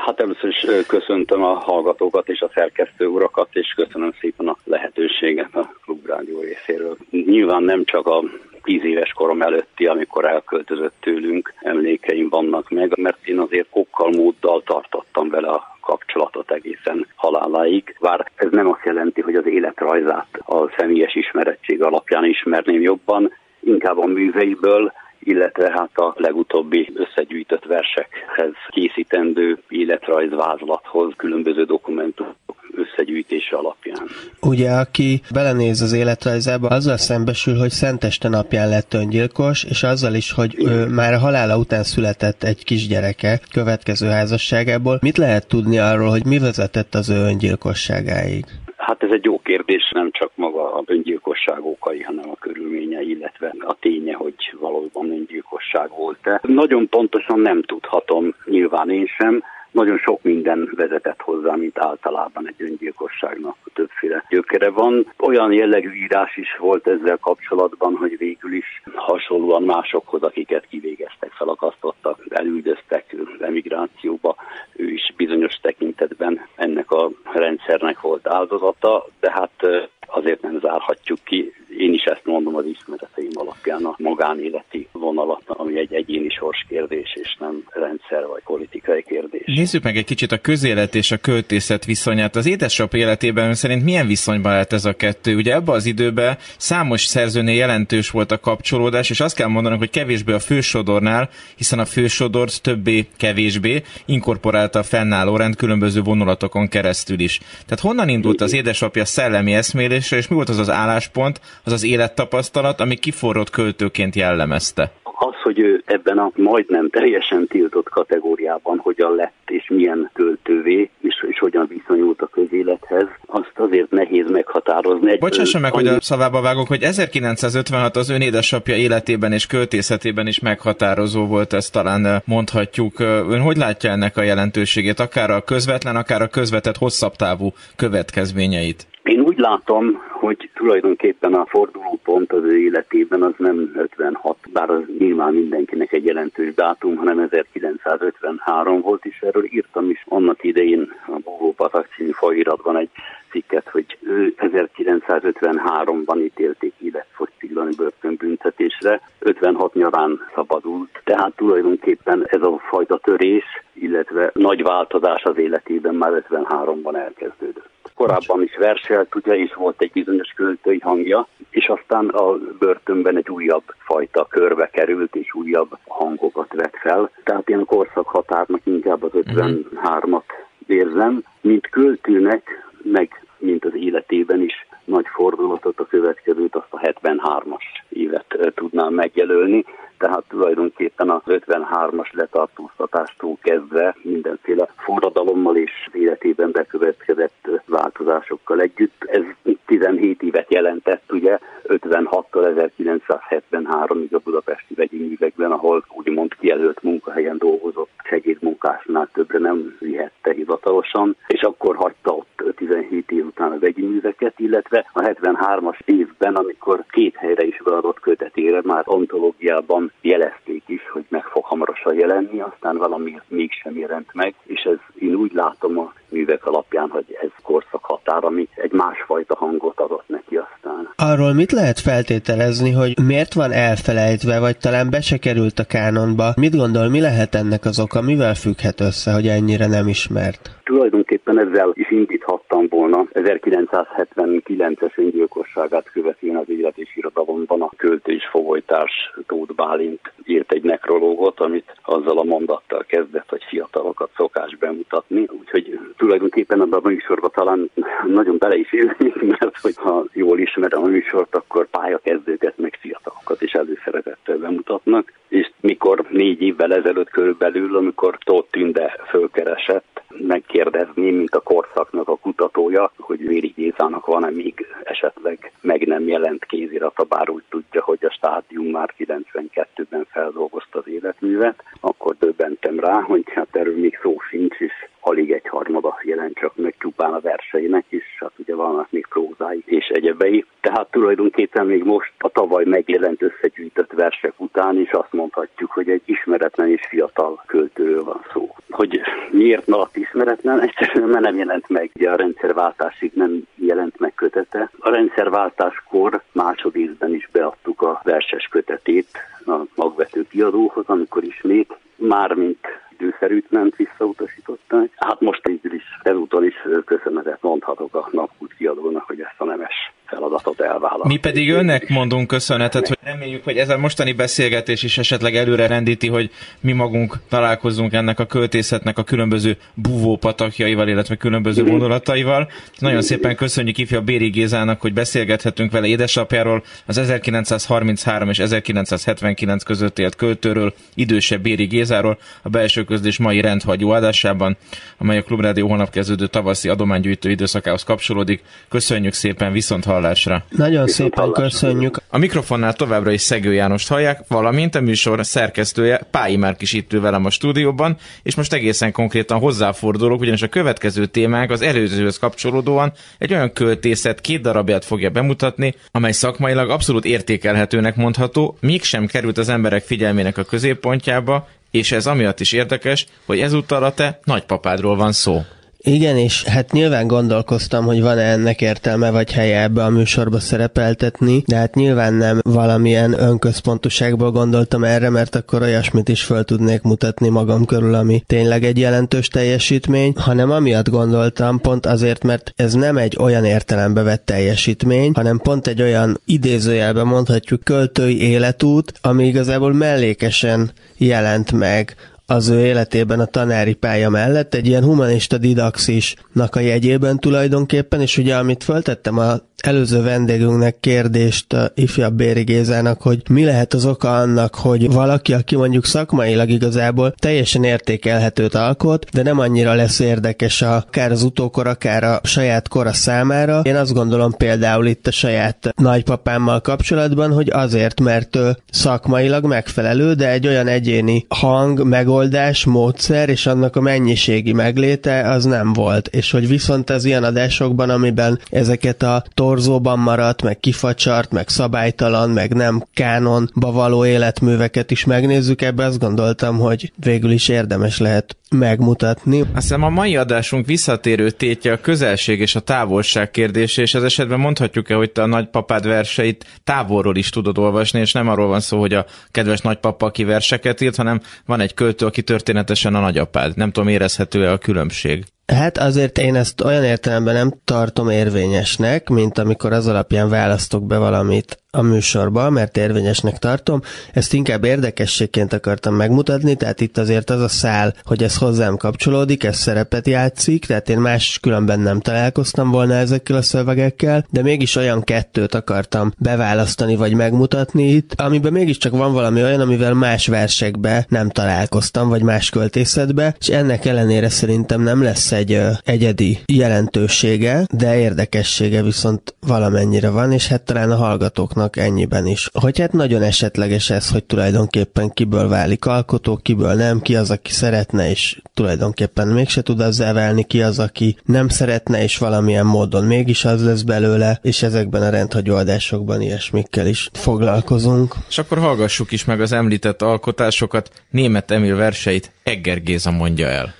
Hát először is köszöntöm a hallgatókat és a szerkesztő urakat, és köszönöm szépen a lehetőséget a Klubrádió részéről. Nyilván nem csak a 10 éves korom előtti, amikor elköltözött tőlünk, emlékeim vannak meg, mert én azért okkal móddal tartottam vele a kapcsolatot egészen haláláig. Bár ez nem azt jelenti, hogy az életrajzát a személyes ismerettség alapján ismerném jobban, inkább a műveiből, illetve hát a legutóbbi összegyűjtött versekhez készítendő életrajzvázlathoz különböző dokumentumok összegyűjtése alapján. Ugye, aki belenéz az életrajzába, azzal szembesül, hogy Szenteste napján lett öngyilkos, és azzal is, hogy ő már halála után született egy kisgyereke következő házasságából. Mit lehet tudni arról, hogy mi vezetett az ő öngyilkosságáig? Hát ez egy jó kérdés, nem csak maga az öngyilkosság okai, hanem a körülménye, illetve a ténye, hogy valóban öngyilkosság volt-e. Nagyon pontosan nem tudhatom, nyilván én sem. Nagyon sok minden vezetett hozzá, mint általában egy öngyilkosságnak többféle gyökere van. Olyan jellegű írás is volt ezzel kapcsolatban, hogy végül is hasonlóan másokhoz, akiket kivégeztek, felakasztottak, elüldöztek emigrációba, ő is bizonyos tekintetben ennek a rendszernek volt áldozata, de hát azért nem zárhatjuk ki. Én is ezt mondom az ismereteim alapján, a magánéleti vonalat, ami egy egyéni sorskérdés, és nem rendszer vagy politikai kérdés. Nézzük meg egy kicsit a közélet és a költészet viszonyát. Az édesapja életében ön szerint milyen viszonyban állt ez a kettő? Ugye ebben az időben számos szerzőnél jelentős volt a kapcsolódás, és azt kell mondanunk, hogy kevésbé a fősodornál, hiszen a fősodor többé-kevésbé inkorporálta a fennálló rend különböző vonulatokon keresztül is. Tehát honnan indult az édesapja szellemi eszmélésre, és mi volt az az álláspont, az az élettapasztalat, ami kiforrott költőként jellemezte? Az, hogy ő ebben a majdnem teljesen tiltott kategóriában hogyan lett és milyen költővé, és hogyan viszonyult a közélethez, azt azért nehéz meghatározni. Bocsássa meg, hogy a szavába vágok, hogy 1956 az ön édesapja életében és költészetében is meghatározó volt, ezt talán mondhatjuk. Ön hogy látja ennek a jelentőségét, akár a közvetlen, akár a közvetett hosszabb távú következményeit? Én úgy látom, hogy tulajdonképpen a fordulópont az ő életében az nem 56, bár az nyilván mindenkinek egy jelentős dátum, hanem 1953 volt, és erről írtam is annak idején a Búvópatak című folyóiratban egy cikket, hogy ő 1953-ban ítélték életfogytiglani börtönbüntetésre, 56 nyarán szabadult. Tehát tulajdonképpen ez a fajta törés, illetve nagy változás az életében már 53-ban elkezdődött. Korábban is verselt, ugye, és volt egy bizonyos költői hangja, és aztán a börtönben egy újabb fajta körbe került, és újabb hangokat vett fel. Tehát ilyen korszakhatárnak inkább az 53-at érzem, mint költőnek, meg mint az életében is nagy fordulatot, a következőt, azt a 73-as évet tudnám megjelölni. tehát tulajdonképpen az 53-as letartóztatástól kezdve mindenféle forradalommal és életében bekövetkezett változásokkal együtt. Ez 17 évet jelentett, ugye 56-tól 1973-ig a budapesti vegyiművekben, ahol úgymond kijelölt munkahelyen dolgozott segédmunkásnál többre nem vihette hivatalosan, és akkor hagyta ott 17 év után a vegyiműveket, illetve a 73-as évben, amikor két helyre is beadott kötetére már antológiában jelezték is, hogy meg fog hamarosan jelenni, aztán valamiért mégsem jelent meg, és ez én úgy látom a művek alapján, hogy ez korszakhatár, ami egy másfajta hangot adott neki aztán. Arról mit lehet feltételezni, hogy miért van elfelejtve, vagy talán be se került a kánonba? Mit gondol, mi lehet ennek az oka, mivel függhet össze, hogy ennyire nem ismert? Tulajdonképpen ezzel is indíthattam volna. 1979-es öngyilkosságát követően az Élet és Irodalomban a költő és fogolytárs Tóth Bálint írt egy nekrológot, amit azzal a mondattal kezdett, hogy fiatalokat szokás bemutatni, úgyhogy tulajdonképpen ebben a műsorban talán nagyon bele is élnék, mert hogyha jól ismerem a műsort, akkor pályakezdőket meg fiatalokat is előszeretettel bemutatnak. És mikor 4 évvel ezelőtt körülbelül, amikor Tóth Tünde fölkeresett megkérdezni, mint a korszaknak a kutatója, hogy Béri Gézának van-e még esetleg meg nem jelent kézirata, bár úgy tudja, hogy a stádium már 92-ben feldolgozta az életművet, akkor döbbentem rá, hogy hát erről még szó sincs, és alig 1/3 jelent csak meg csupán a verseinek is, hát ugye vannak még prózái és egyebei. Tehát tulajdonképpen még most a tavaly megjelent összegyűjtött versek után is azt mondhatjuk, hogy egy ismeretlen és fiatal költőről van szó. Hogy miért maradt ismeretlen? Egyszerűen mert nem jelent meg. Ugye a rendszerváltásig nem jelent meg kötete. A rendszerváltáskor másodévben is beadtuk a verses kötetét a Magvető kiadóhoz, amikor ismét, mármint időszerűtlen visszautasították. Hát most végül is ezúton is köszönetet mondhatok a Napkút kiadónak, hogy ezt a nemes feladatot elvállalt. Mi pedig önnek mondunk köszönetet, hogy reméljük, hogy ez a mostani beszélgetés is esetleg előre rendíti, hogy mi magunk találkozzunk ennek a költészetnek a különböző búvópatakjaival, illetve különböző gondolataival. Nagyon szépen köszönjük ifja Béri Gézának, hogy beszélgethetünk vele édesapjáról, az 1933 és 1979 között élt költőről, idősebb Béri Gézáról, a Belső közlés mai rendhagyó adásában, amely a Klubrádió holnap kezdődő tavaszi adománygyűjtő időszakához kapcsolódik. Köszönjük szépen, viszont hallásra. Nagyon szépen köszönjük. A mikrofonnál továbbra is Szegő Jánost hallják, valamint a műsor szerkesztője Pályi Márk is itt ül velem a stúdióban, és most egészen konkrétan hozzáfordulok, ugyanis a következő témánk az előzőhöz kapcsolódóan egy olyan költészet 2 darabját fogja bemutatni, amely szakmailag abszolút értékelhetőnek mondható, mégsem került az emberek figyelmének a középpontjába, és ez amiatt is érdekes, hogy ezúttal a te nagypapádról van szó. Igen, és hát nyilván gondolkoztam, hogy van-e ennek értelme vagy helye ebbe a műsorba szerepeltetni, de hát nyilván nem valamilyen önközpontúságból gondoltam erre, mert akkor olyasmit is föl tudnék mutatni magam körül, ami tényleg egy jelentős teljesítmény, hanem amiatt gondoltam, pont azért, mert ez nem egy olyan értelembe vett teljesítmény, hanem pont egy olyan idézőjelben mondhatjuk költői életút, ami igazából mellékesen jelent meg az ő életében a tanári pálya mellett, egy ilyen humanista didaxisnak a jegyében tulajdonképpen, és ugye amit föltettem az előző vendégünknek kérdést ifjabb Béri Gézának, hogy mi lehet az oka annak, hogy valaki, aki mondjuk szakmailag igazából teljesen értékelhetőt alkot, de nem annyira lesz érdekes akár az utókor, akár a saját kora számára. Én azt gondolom például itt a saját nagypapámmal kapcsolatban, hogy azért, mert ő szakmailag megfelelő, de egy olyan egyéni hang, megoldás, módszer és annak a mennyiségi megléte az nem volt. És hogy viszont az ilyen adásokban, amiben ezeket a torzóban maradt, meg kifacsart, meg szabálytalan, meg nem kánonba való életműveket is megnézzük, ebbe azt gondoltam, hogy végül is érdemes lehet megmutatni. Azt hiszem a mai adásunk visszatérő tétje a közelség és a távolság kérdése, és ez esetben mondhatjuk-e, hogy te a nagypapád verseit távolról is tudod olvasni, és nem arról van szó, hogy a kedves nagypapa ki verseket írt, hanem van egy költő, aki történetesen a nagyapád. Nem tudom, érezhető-e a különbség? Hát azért én ezt olyan értelemben nem tartom érvényesnek, mint amikor az alapján választok be valamit, a műsorba, mert érvényesnek tartom. Ezt inkább érdekességként akartam megmutatni, tehát itt azért az a szál, hogy ez hozzám kapcsolódik, ez szerepet játszik, tehát én máskülönben nem találkoztam volna ezekkel a szövegekkel, de mégis olyan kettőt akartam beválasztani vagy megmutatni itt, amiben mégiscsak van valami olyan, amivel más versekbe nem találkoztam, vagy más költészetbe, és ennek ellenére szerintem nem lesz egy egyedi jelentősége, de érdekessége viszont valamennyire van, és hát talán a hallgatóknak ennyiben is. Hogy hát nagyon esetleges ez, hogy tulajdonképpen kiből válik alkotó, kiből nem, ki az, aki szeretne, és tulajdonképpen mégse tud azzá válni, ki az, aki nem szeretne, és valamilyen módon mégis az lesz belőle, és ezekben a rendhagyó adásokban ilyesmikkel is foglalkozunk. És akkor hallgassuk is meg az említett alkotásokat, Németh Emil verseit Egger Géza mondja el.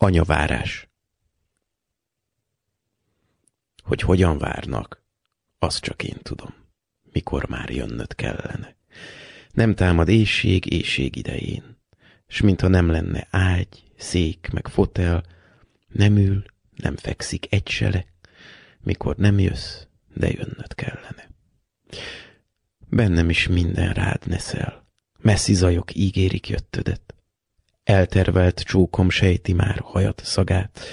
Anyavárás. Hogy hogyan várnak, azt csak én tudom. Mikor már jönnöd kellene. Nem támad éjség idején, s mintha nem lenne ágy, szék, meg fotel, nem ül, nem fekszik egy sele, mikor nem jössz, de jönnöd kellene. Bennem is minden rád neszel, messzi zajok ígérik jöttödet, eltervelt csókom sejti már hajat, szagát,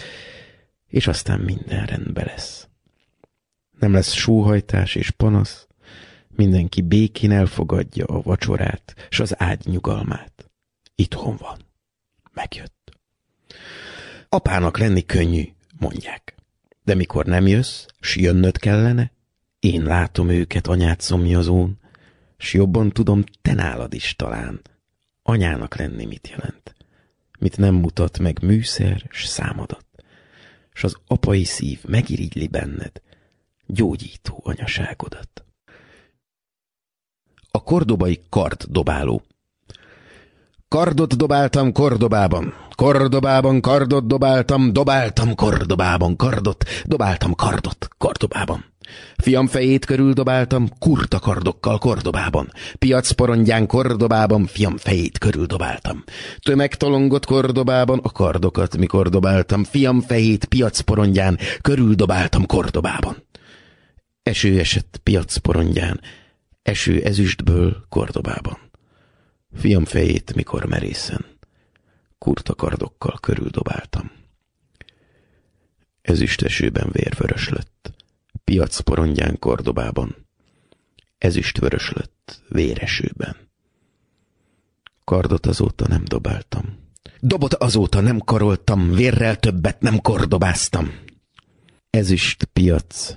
és aztán minden rendbe lesz. Nem lesz sóhajtás és panasz, mindenki békén elfogadja a vacsorát s az ágy nyugalmát. Itthon van. Megjött. Apának lenni könnyű, mondják. De mikor nem jössz, s jönnöd kellene, én látom őket anyát szomjazón, s jobban tudom, te nálad is talán. Anyának lenni mit jelent? Mit nem mutat meg műszer s számadat. S az apai szív megirigyli benned, gyógyító anyaságodat. A kordobai karddobáló. Kardot dobáltam Kordobában, Kordobában kardot dobáltam, dobáltam Kordobában kardot, dobáltam kardot Kordobában. Fiam fejét körül dobáltam kurta kardokkal Kordobában, piacporondján Kordobában fiam fejét körül dobáltam. Tömegtolongott Kordobában a kardokat mikor dobáltam, fiam fejét piacporondján körül dobáltam Kordobában. Eső esett piacporondján, eső ezüstből Kordobában. Fiam fejét mikor merészen, kurta kardokkal körüldobáltam. Ezüstesőben vérvörös lett, piac porondján Kordobában. Ezüstvörös lett, véresőben. Kardot azóta nem dobáltam. Dobot azóta nem karoltam, vérrel többet nem kordobáztam. Ezüst piac,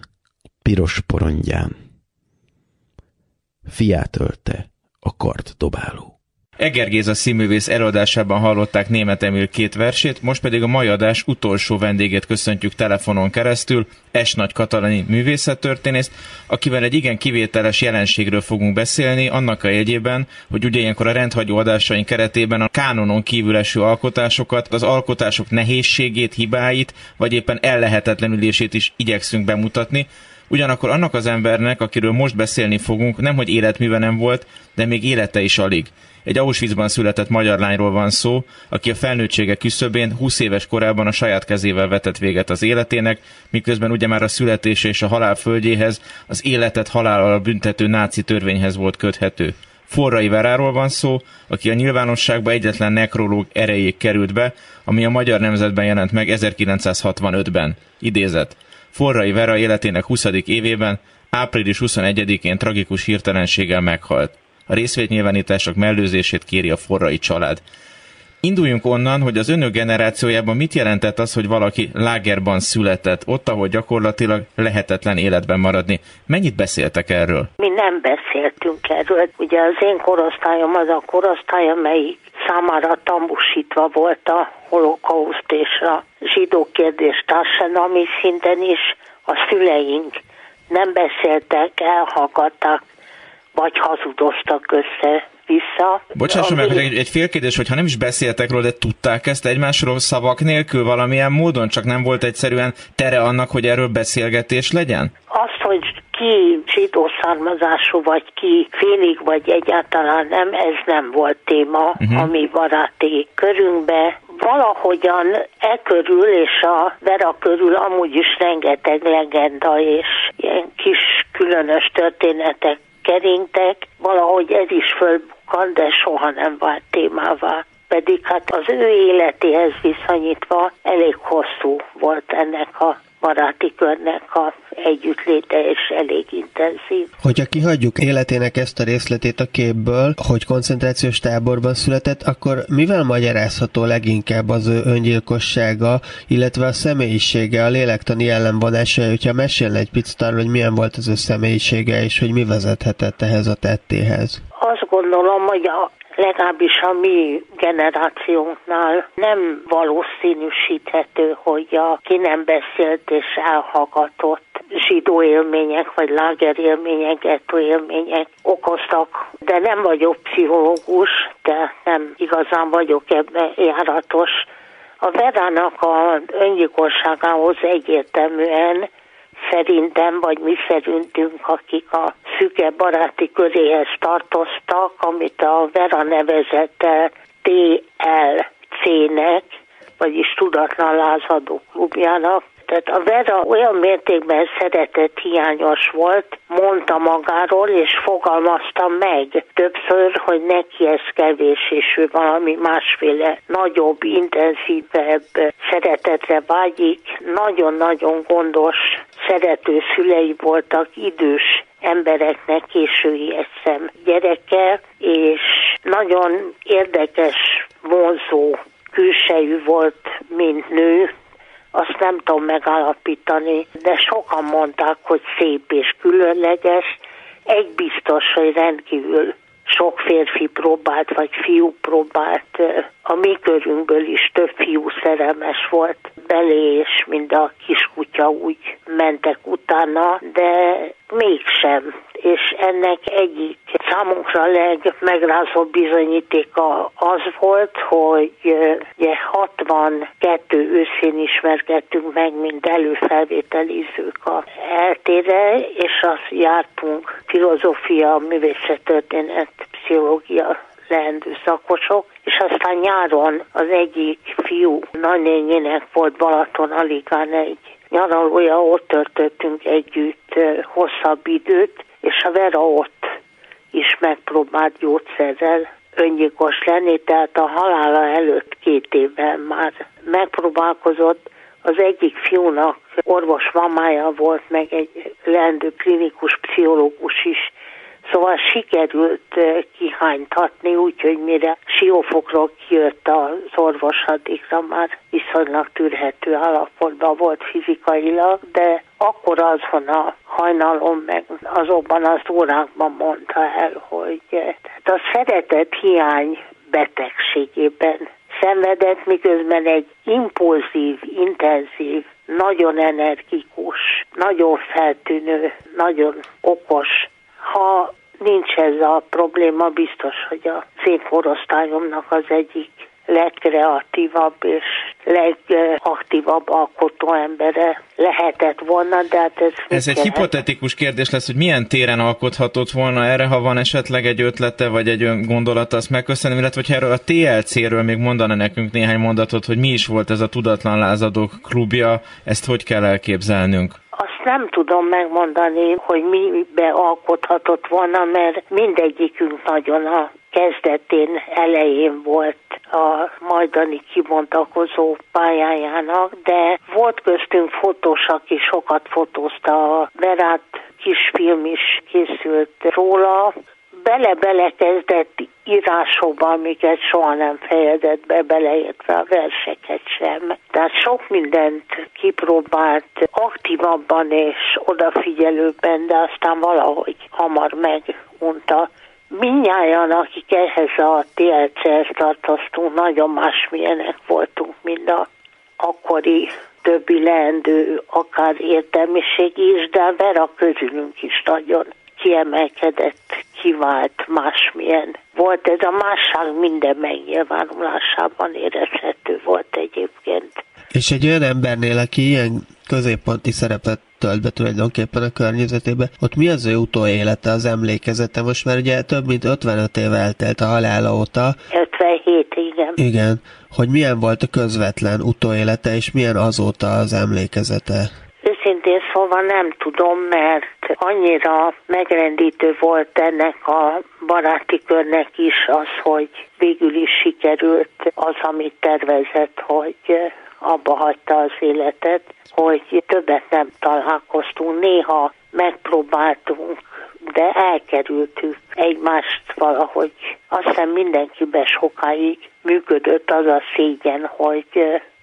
piros porondján. Fiát ölte a karddobáló. Egger Géza színművész előadásában hallották Németh Emil két versét, most pedig a mai adás utolsó vendégét köszöntjük telefonon keresztül, Nagy Katalin művészettörténészt, akivel egy igen kivételes jelenségről fogunk beszélni, annak a jegyében, hogy ugye ilyenkor a rendhagyó adásaink keretében a kánonon kívül eső alkotásokat, az alkotások nehézségét, hibáit, vagy éppen ellehetetlenülését is igyekszünk bemutatni. Ugyanakkor annak az embernek, akiről most beszélni fogunk, nemhogy életműve nem volt, de még élete is alig. Egy Auschwitzban született magyar lányról van szó, aki a felnőttsége küszöbén 20 éves korában a saját kezével vetett véget az életének, miközben ugye már a születése és a halál földjéhez, az életet halállal büntető náci törvényhez volt köthető. Forrai Veráról van szó, aki a nyilvánosságba egyetlen nekrológ erejéig került be, ami a Magyar Nemzetben jelent meg 1965-ben. Idézet. Forrai Vera életének 20. évében, április 21-én tragikus hirtelenséggel meghalt. A részvétnyilvánítások mellőzését kéri a Forrai család. Induljunk onnan, hogy az önök generációjában mit jelentett az, hogy valaki lágerban született, ott, ahol gyakorlatilag lehetetlen életben maradni. Mennyit beszéltek erről? Mi nem beszéltünk erről. Ugye az én korosztályom az a korosztály, amely számára tanúsítva volt a holokauszt és a zsidó kérdés társadalmi szinten is. A szüleink nem beszéltek, elhallgatták, vagy hazudoztak össze-vissza. Bocsásson meg, hogy egy félkérdés, hogyha nem is beszéltek róla, de tudták ezt egymásról szavak nélkül valamilyen módon, csak nem volt egyszerűen tere annak, hogy erről beszélgetés legyen? Azt, hogy ki zsidó származású, vagy ki félig, vagy egyáltalán nem, ez nem volt téma, ami baráti körünkbe. Valahogyan e körül és a Vera körül amúgy is rengeteg legenda és ilyen kis különös történetek keringtek, valahogy ez is fölbukkan, de soha nem vált témává. Pedig hát az ő életéhez viszonyítva elég hosszú volt ennek a baráti körnek a együttléte, és elég intenzív. Hogyha kihagyjuk életének ezt a részletét a képből, hogy koncentrációs táborban született, akkor mivel magyarázható leginkább az ő öngyilkossága, illetve a személyisége, a lélektani jellemvonása, hogyha mesélne egy picit arról, hogy milyen volt az ő személyisége, és hogy mi vezethetett ehhez a tettéhez? Azt gondolom, hogy legalábbis a mi generációnknál nem valószínűsíthető, hogy a ki nem beszélt és elhallgatott zsidó élmények, vagy lágerélmények, gettóélmények okoztak. De nem vagyok pszichológus, de nem igazán vagyok ebben járatos. A Verának az öngyilkosságához egyértelműen szerintem, vagy mi szerintünk, akik a szüke baráti köréhez tartoztak, amit a Vera nevezett TLC-nek, vagyis Tudatlan Lázadó Klubjának. Tehát a Vera olyan mértékben szeretett hiányos volt, mondta magáról, és fogalmazta meg többször, hogy neki ez kevés, és ő valami másféle nagyobb, intenzívebb szeretetre vágyik. Nagyon-nagyon gondos, szerető szülei voltak, idős embereknek, késői eszem gyereke, és nagyon érdekes, vonzó külsejű volt, mint nő. Azt nem tudom megállapítani, de sokan mondták, hogy szép és különleges. Egy biztos, hogy rendkívül sok férfi próbált, vagy fiú próbált. A mi körünkből is több fiú szerelmes volt belé, és mind a kiskutya úgy mentek utána, de mégsem. És ennek egyik számunkra legmegrázóbb bizonyítéka az volt, hogy 62 őszén ismerkedtünk meg, mint előfelvételizők a eltére, és azt jártunk filozófia, művészettörténet, pszichológia leendő szakosok, és aztán nyáron az egyik fiú nagynényének volt Balaton Aligán egy nyaralója, ott töltöttünk együtt hosszabb időt, és a Vera ott is megpróbált gyógyszerrel öngyilkos lenni, tehát a halála előtt 2 évvel már megpróbálkozott. Az egyik fiúnak orvos mamája volt, meg egy leendő klinikus pszichológus is, szóval sikerült kihánytatni, úgyhogy mire Siófokról kijött az orvos, addigra már viszonylag tűrhető állapotban volt fizikailag, de akkor azon a hajnalon, meg azokban az órákban mondta el, hogy tehát a szeretet hiány betegségében szenvedett, miközben egy impulzív, intenzív, nagyon energikus, nagyon feltűnő, nagyon okos. Ha nincs ez a probléma, biztos, hogy az én korosztályomnak az egyik legkreatívabb és legaktívabb alkotó embere lehetett volna, de hát ez egy hipotetikus kérdés lesz, hogy milyen téren alkothatott volna erre, ha van esetleg egy ötlete, vagy egy gondolata, azt megköszönöm, illetve hogyha erről a TLC-ről még mondana nekünk néhány mondatot, hogy mi is volt ez a Tudatlan Lázadók Klubja, ezt hogy kell elképzelnünk? Azt nem tudom megmondani, hogy mibe alkothatott volna, mert mindegyikünk nagyon a kezdetén, elején volt a majdani kibontakozó pályájának, de volt köztünk fotós, aki sokat fotózta a Verát, kisfilm is készült róla. Bele-bele kezdett írásokba, amiket soha nem fejezett be, beleértve a verseket sem. Tehát sok mindent kipróbált aktívabban és odafigyelőbben, de aztán valahogy hamar megunta. Mindnyájan, akik ehhez a TLC-hez tartoztunk, nagyon másmilyenek voltunk, mint a akkori többi leendő, akár értelmiség is, de a Vera közülünk is nagyon kiemelkedett, kivált, másmilyen volt. Ez a másság minden megnyilvánulásában érezhető volt egyébként. És egy olyan embernél, aki ilyen középponti szerepet tölt be tulajdonképpen a környezetében, ott mi az ő utóélete, az emlékezete? Most már ugye több mint 55 év eltelt a halála óta. 57, igen. Igen. Hogy milyen volt a közvetlen utóélete, és milyen azóta az emlékezete? őszintén szóval nem tudom, mert annyira megrendítő volt ennek a baráti körnek is az, hogy végül is sikerült az, amit tervezett, hogy abba hagyta az életet, hogy többet nem találkoztunk. Néha megpróbáltunk, de elkerültük egymást valahogy. Azt hiszem mindenkiben sokáig működött az a szégyen, hogy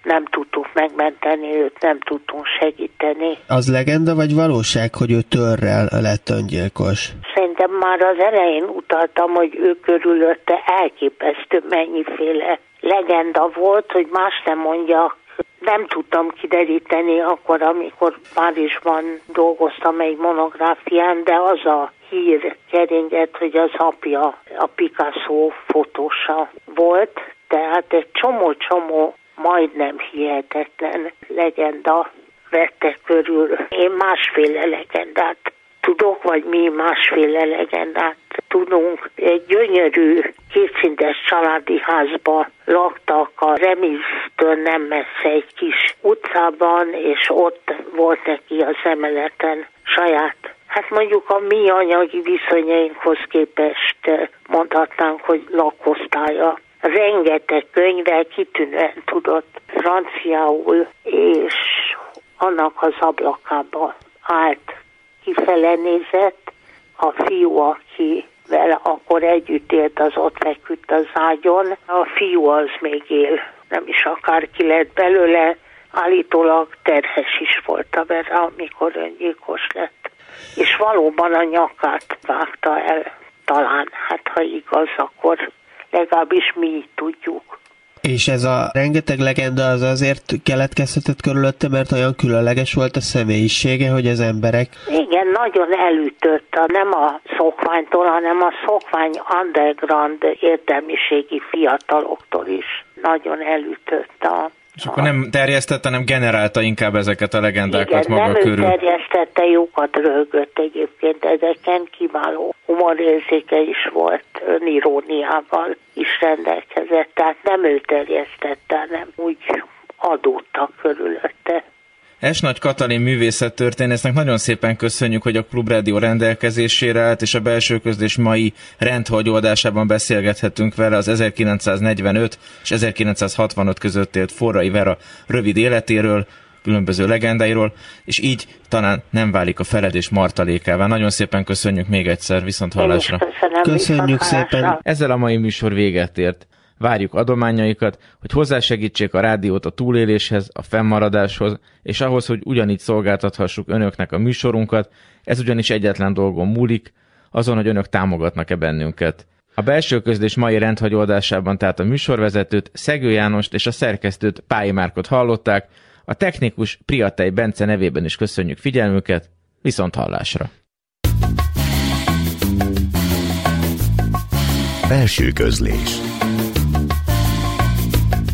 nem tudtuk megmenteni őt, nem tudtunk segíteni. Az legenda vagy valóság, hogy ő törrel lett öngyilkos? Szerintem már az elején utaltam, hogy ő körülötte elképesztő mennyiféle legenda volt, hogy más nem mondjak. Nem tudtam kideríteni akkor, amikor Párizsban dolgoztam egy monográfián, de az a hír keringett, hogy az apja a Picasso fotósa volt, tehát egy csomó majdnem hihetetlen legenda vette körül. Én másféle legendát tudok, vagy mi másféle legendát tudunk. Egy gyönyörű, kétszintes családi házba laktak a Remiztől nem messze egy kis utcában, és ott volt neki az emeleten saját. Hát mondjuk a mi anyagi viszonyainkhoz képest mondhatnánk, hogy lakosztálya. Rengeteg könyvvel kitűnően tudott franciául, és annak az ablakába állt, kifele nézett, a fiú, aki vele akkor együtt élt, az ott feküdt az ágyon, a fiú az még él, nem is akárki lett belőle, állítólag terhes is volt a Vera, amikor öngyilkos lett, és valóban a nyakát vágta el, talán, hát ha igaz, akkor legalábbis mi így tudjuk. És ez a rengeteg legenda az azért keletkezhetett körülötte, mert olyan különleges volt a személyisége, hogy az emberek... Igen, nagyon elütött, nem a szokványtól, hanem a szokvány underground értelmiségi fiataloktól is nagyon elütött a... És akkor nem terjesztette, nem generálta inkább ezeket a legendákat. Igen, maga körül. Igen, nem terjesztette, jókat röhögött egyébként, ezeken kiváló humorérzéke is volt, öniróniával is rendelkezett, tehát nem ő terjesztette, hanem úgy adódtak körülötte. Nagy Katalin művészettörténésznek nagyon szépen köszönjük, hogy a Klubrádió rendelkezésére állt, és a belső közlés mai rendhagyó adásában beszélgethetünk vele az 1945 és 1965 között élt Forrai Vera rövid életéről, különböző legendáiról, és így talán nem válik a feledés martalékává. Nagyon szépen köszönjük még egyszer, viszonthallásra. Köszönjük szépen. Ezzel a mai műsor véget ért. Várjuk adományaikat, hogy hozzásegítsék a rádiót a túléléshez, a fennmaradáshoz, és ahhoz, hogy ugyanígy szolgáltathassuk önöknek a műsorunkat, ez ugyanis egyetlen dolgon múlik, azon, hogy önök támogatnak-e bennünket. A belső közlés mai rendhagyó adásában tehát a műsorvezetőt, Szegő Jánost és a szerkesztőt, Pályi Márkot hallották, a technikus Priatei Bence nevében is köszönjük figyelmüket, viszont hallásra! Belső közlés.